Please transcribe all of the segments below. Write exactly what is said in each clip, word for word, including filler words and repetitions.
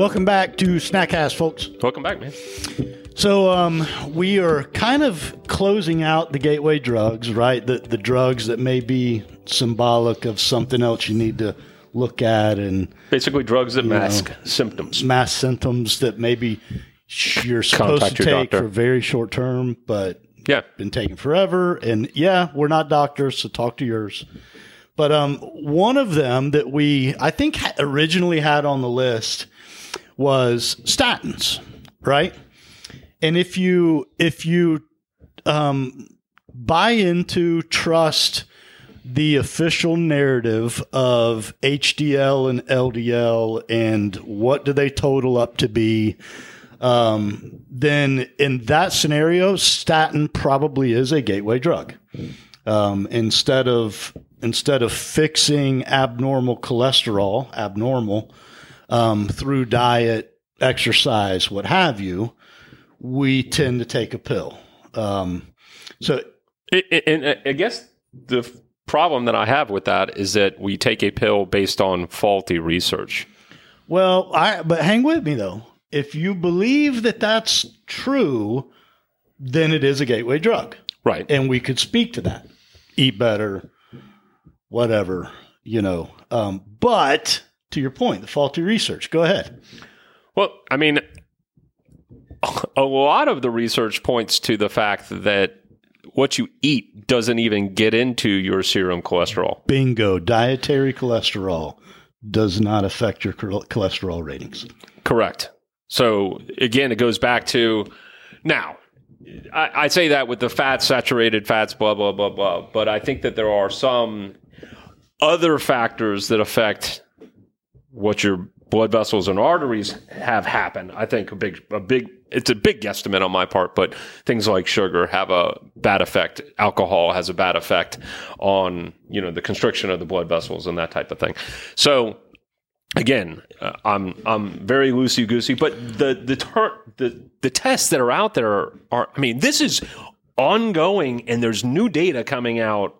Welcome back to SnackCast, folks. Welcome back, man. So um, we are kind of closing out the gateway drugs, right? The, the drugs that may be symbolic of something else you need to look at, and basically drugs that mask know, symptoms, mask symptoms that maybe you're supposed Contact to your take doctor. for very short term, but yeah, been taking forever. And yeah, we're not doctors, so talk to yours. But um, one of them that we I think originally had on the list was statins, right? And if you if you um, buy into, trust the official narrative of H D L and L D L and what do they total up to be, um, then in that scenario, statin probably is a gateway drug. Um, instead of instead of fixing abnormal cholesterol, abnormal um, through diet, exercise, what have you, we tend to take a pill. Um, so, it, it, and I guess the f- problem that I have with that is that we take a pill based on faulty research. Well, I but hang with me though. If you believe that that's true, then it is a gateway drug, right? And we could speak to that. Eat better, whatever, you know. Um, but to your point, the faulty research. Go ahead. Well, I mean, a lot of the research points to the fact that what you eat doesn't even get into your serum cholesterol. Bingo. Dietary cholesterol does not affect your cholesterol ratings. Correct. So, again, it goes back to now, I, I say that with the fats, saturated fats, blah, blah, blah, blah. But I think that there are some other factors that affect what your blood vessels and arteries have happen. I think a big, a big, it's a big guesstimate on my part, but things like sugar have a bad effect. Alcohol has a bad effect on, you know, the constriction of the blood vessels and that type of thing. So again, uh, I'm, I'm very loosey goosey, but the, the, ter- the, the tests that are out there are, are, I mean, this is ongoing and there's new data coming out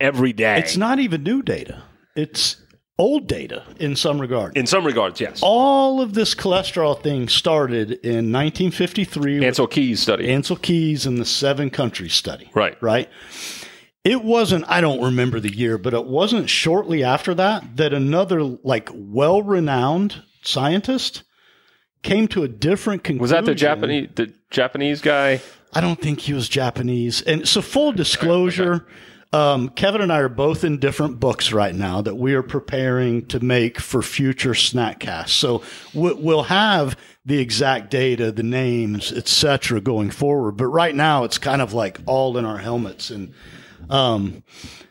every day. It's not even new data. It's old data in some regard. In some regards, yes. All of this cholesterol thing started in nineteen fifty-three. Ancel Keys study. Ancel Keys and the seven countries study. Right. Right? It wasn't, I don't remember the year, but it wasn't shortly after that that another like well-renowned scientist came to a different conclusion. Was that the Japanese, the Japanese guy? I don't think he was Japanese. And so full disclosure... Okay. Um, Kevin and I are both in different books right now that we are preparing to make for future SnackCasts. So we'll have the exact data, the names, et cetera, going forward. But right now it's kind of like all in our helmets. And, um,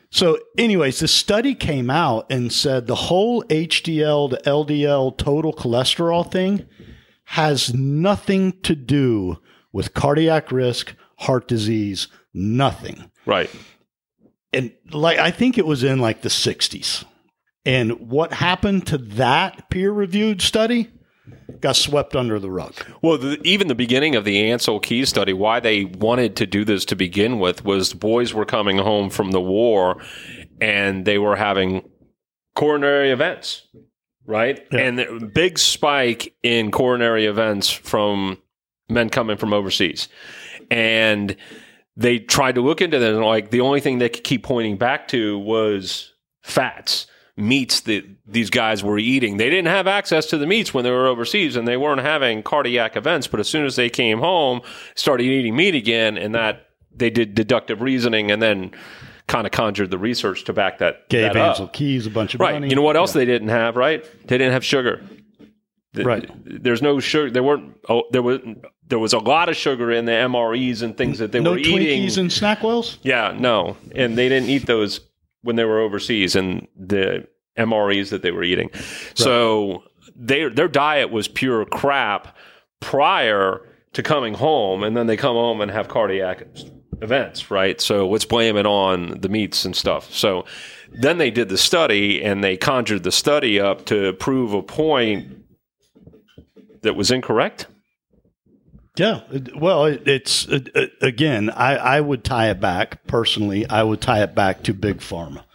so anyways, this study came out and said the whole H D L to L D L total cholesterol thing has nothing to do with cardiac risk, heart disease, nothing. Right. And like, I think it was in like the sixties. And what happened to that peer-reviewed study got swept under the rug. Well, the, even the beginning of the Ancel Keys study, why they wanted to do this to begin with was boys were coming home from the war and they were having coronary events, right? Yeah. And the big spike in coronary events from men coming from overseas. And they tried to look into them, and like the only thing they could keep pointing back to was fats, meats that these guys were eating. They didn't have access to the meats when they were overseas, and they weren't having cardiac events. But as soon as they came home, started eating meat again, and that they did deductive reasoning, and then kind of conjured the research to back that. Gave Ancel Keys a bunch of money. Right. You know what else yeah. they didn't have? Right. They didn't have sugar. The, right. There's no sugar. There weren't. Oh, there was. There was a lot of sugar in the M R Es and things that they no were eating. No Twinkies and snack wells? Yeah, no. And they didn't eat those when they were overseas and the M R Es that they were eating. Right. So they, their diet was pure crap prior to coming home, and then they come home and have cardiac events, right? So let's blame it on the meats and stuff. So then they did the study, and they conjured the study up to prove a point that was incorrect. Yeah. Well, it's, again, I, I would tie it back, personally, I would tie it back to Big Pharma,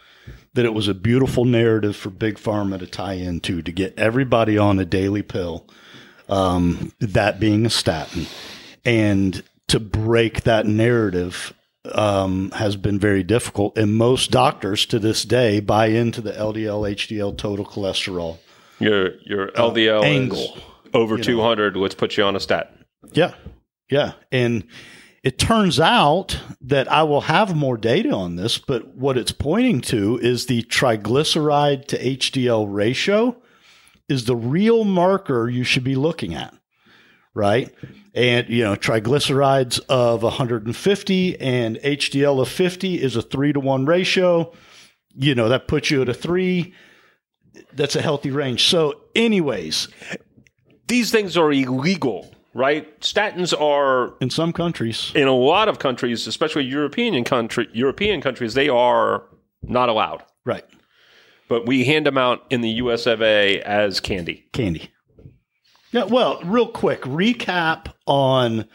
that it was a beautiful narrative for Big Pharma to tie into, to get everybody on a daily pill um, that being a statin. And to break that narrative um, has been very difficult. And most doctors to this day buy into the L D L, H D L, total cholesterol. Your your L D L uh, angle is over two hundred, know. Which puts you on a statin. Yeah, yeah. And it turns out that I will have more data on this, but what it's pointing to is the triglyceride to H D L ratio is the real marker you should be looking at, right? And, you know, triglycerides of one hundred fifty and H D L of fifty is a three to one ratio. You know, that puts you at a three. That's a healthy range. So anyways, these things are illegal, right? Statins are in some countries, in a lot of countries, especially European country, European countries, they are not allowed. Right. But we hand them out in the U S of A as candy. Candy. Yeah. Well, real quick recap on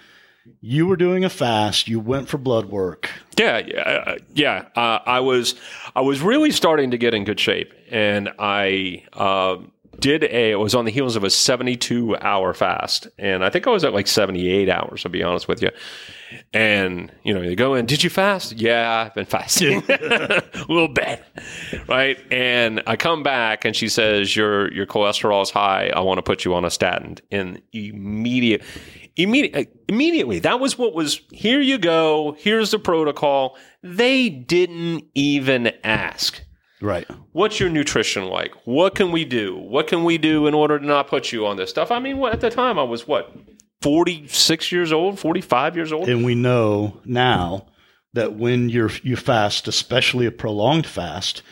you were doing a fast. You went for blood work. Yeah, yeah, yeah. Uh, I was, I was really starting to get in good shape, and I uh, did a. It was on the heels of a seventy-two hour fast, and I think I was at like seventy-eight hours. I'll be honest with you. And you know, you go in. Did you fast? Yeah, I've been fasting a little bit, right? And I come back, and she says, "Your your cholesterol is high. I want to put you on a statin." And immediate, immediate, immediately, that was what was. Here you go. Here's the protocol. They didn't even ask. Right. What's your nutrition like? What can we do? What can we do in order to not put you on this stuff? I mean, what, at the time, I was what. forty-six years old, forty-five years old. And we know now that when you're, you fast, especially a prolonged fast,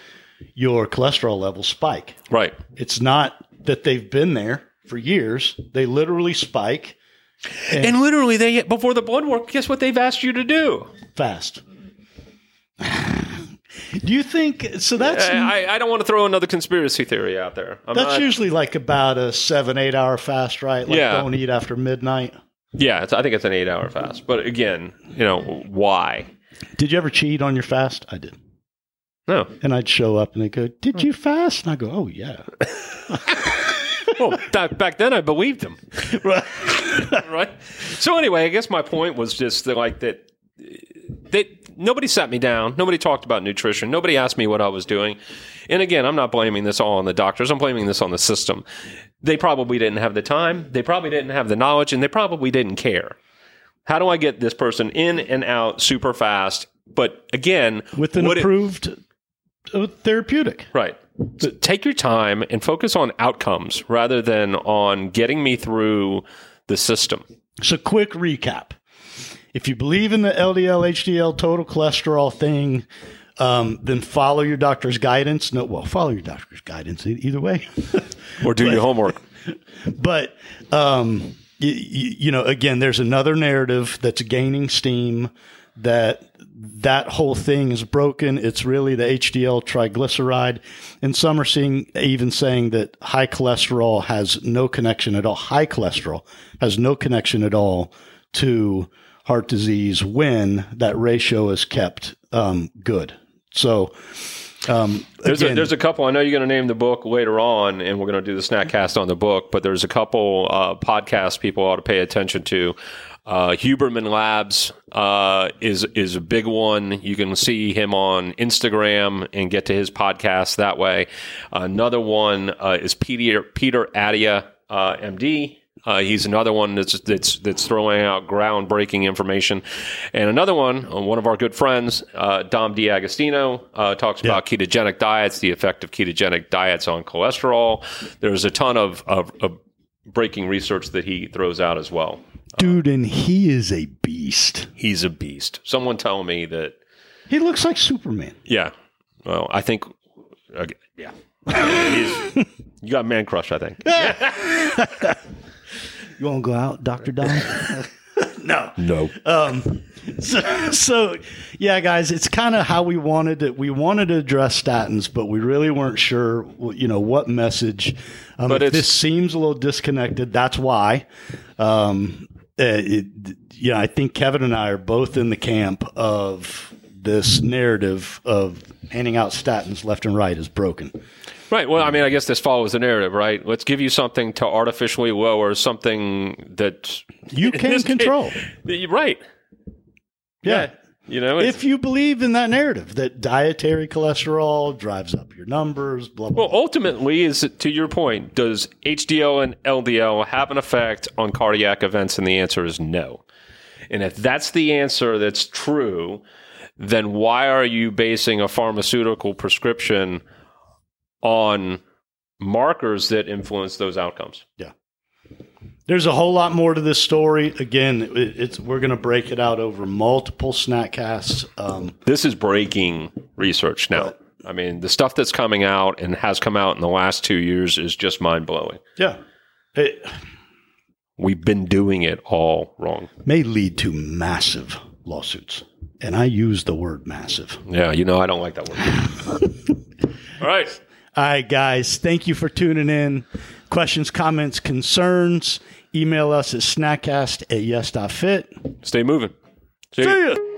your cholesterol levels spike. Right. It's not that they've been there for years. They literally spike. And, and literally, they before the blood work, guess what they've asked you to do? Fast. Do you think so? That's I, I don't want to throw another conspiracy theory out there. I'm that's not, usually like about a seven, eight hour fast, right? Like yeah. Don't eat after midnight. Yeah, it's, I think it's an eight hour fast. But again, you know, why? Did you ever cheat on your fast? I did. No. And I'd show up and they'd go, "Did you fast?" And I go, "Oh, yeah." Well, th- back then I believed them. Right. Right. So anyway, I guess my point was just that, like that. They, nobody sat me down. Nobody talked about nutrition. Nobody asked me what I was doing. And again, I'm not blaming this all on the doctors. I'm blaming this on the system. They probably didn't have the time. They probably didn't have the knowledge, and they probably didn't care. How do I get this person in and out super fast? But again, with an approved it, therapeutic. Right. So take your time and focus on outcomes rather than on getting me through the system. So quick recap. If you believe in the L D L, H D L, total cholesterol thing, um, then follow your doctor's guidance. No, well, follow your doctor's guidance either way. Or do but, your homework. But, um, you, you know, again, there's another narrative that's gaining steam that that whole thing is broken. It's really the H D L triglyceride. And some are seeing, even saying that high cholesterol has no connection at all. High cholesterol has no connection at all to heart disease when that ratio is kept um, good. So um, there's, again, a, there's a couple. I know you're going to name the book later on, and we're going to do the SnackCast on the book, but there's a couple uh, podcasts people ought to pay attention to. Uh, Huberman Labs uh, is is a big one. You can see him on Instagram and get to his podcast that way. Uh, another one uh, is Peter Peter Attia, uh, M D. Uh, he's another one that's that's that's throwing out groundbreaking information, and another one, one of our good friends, uh, Dom D'Agostino, uh, talks yeah. about ketogenic diets, the effect of ketogenic diets on cholesterol. There's a ton of, of, of breaking research that he throws out as well. Dude, uh, and he is a beast. He's a beast. Someone tell me that he looks like Superman. Yeah. Well, I think. Okay, yeah. He's, you got man crush, I think. You want to go out, Doctor Dom? No. No. Um, so, so, yeah, guys, it's kind of how we wanted it. We wanted to address statins, but we really weren't sure, you know, what message. Um, but this seems a little disconnected. That's why. Um, it, yeah, I think Kevin and I are both in the camp of this narrative of handing out statins left and right is broken. Right. Well, I mean, I guess this follows the narrative, right? Let's give you something to artificially lower something that you can control. Right. Yeah. yeah. You know, if you believe in that narrative that dietary cholesterol drives up your numbers, blah, blah, well, blah. Ultimately, is it, to your point, does H D L and L D L have an effect on cardiac events? And the answer is no. And if that's the answer that's true, then why are you basing a pharmaceutical prescription on markers that influence those outcomes? Yeah. There's a whole lot more to this story. Again, it, it's we're going to break it out over multiple SnackCasts. Um, this is breaking research now. But, I mean, the stuff that's coming out and has come out in the last two years is just mind-blowing. Yeah. It, We've been doing it all wrong. May lead to massive lawsuits. And I use the word massive. Yeah, you know, I don't like that word. All right. All right, guys. Thank you for tuning in. Questions, comments, concerns, email us at snackcast at yes dot fit. Stay moving. See, See ya. ya.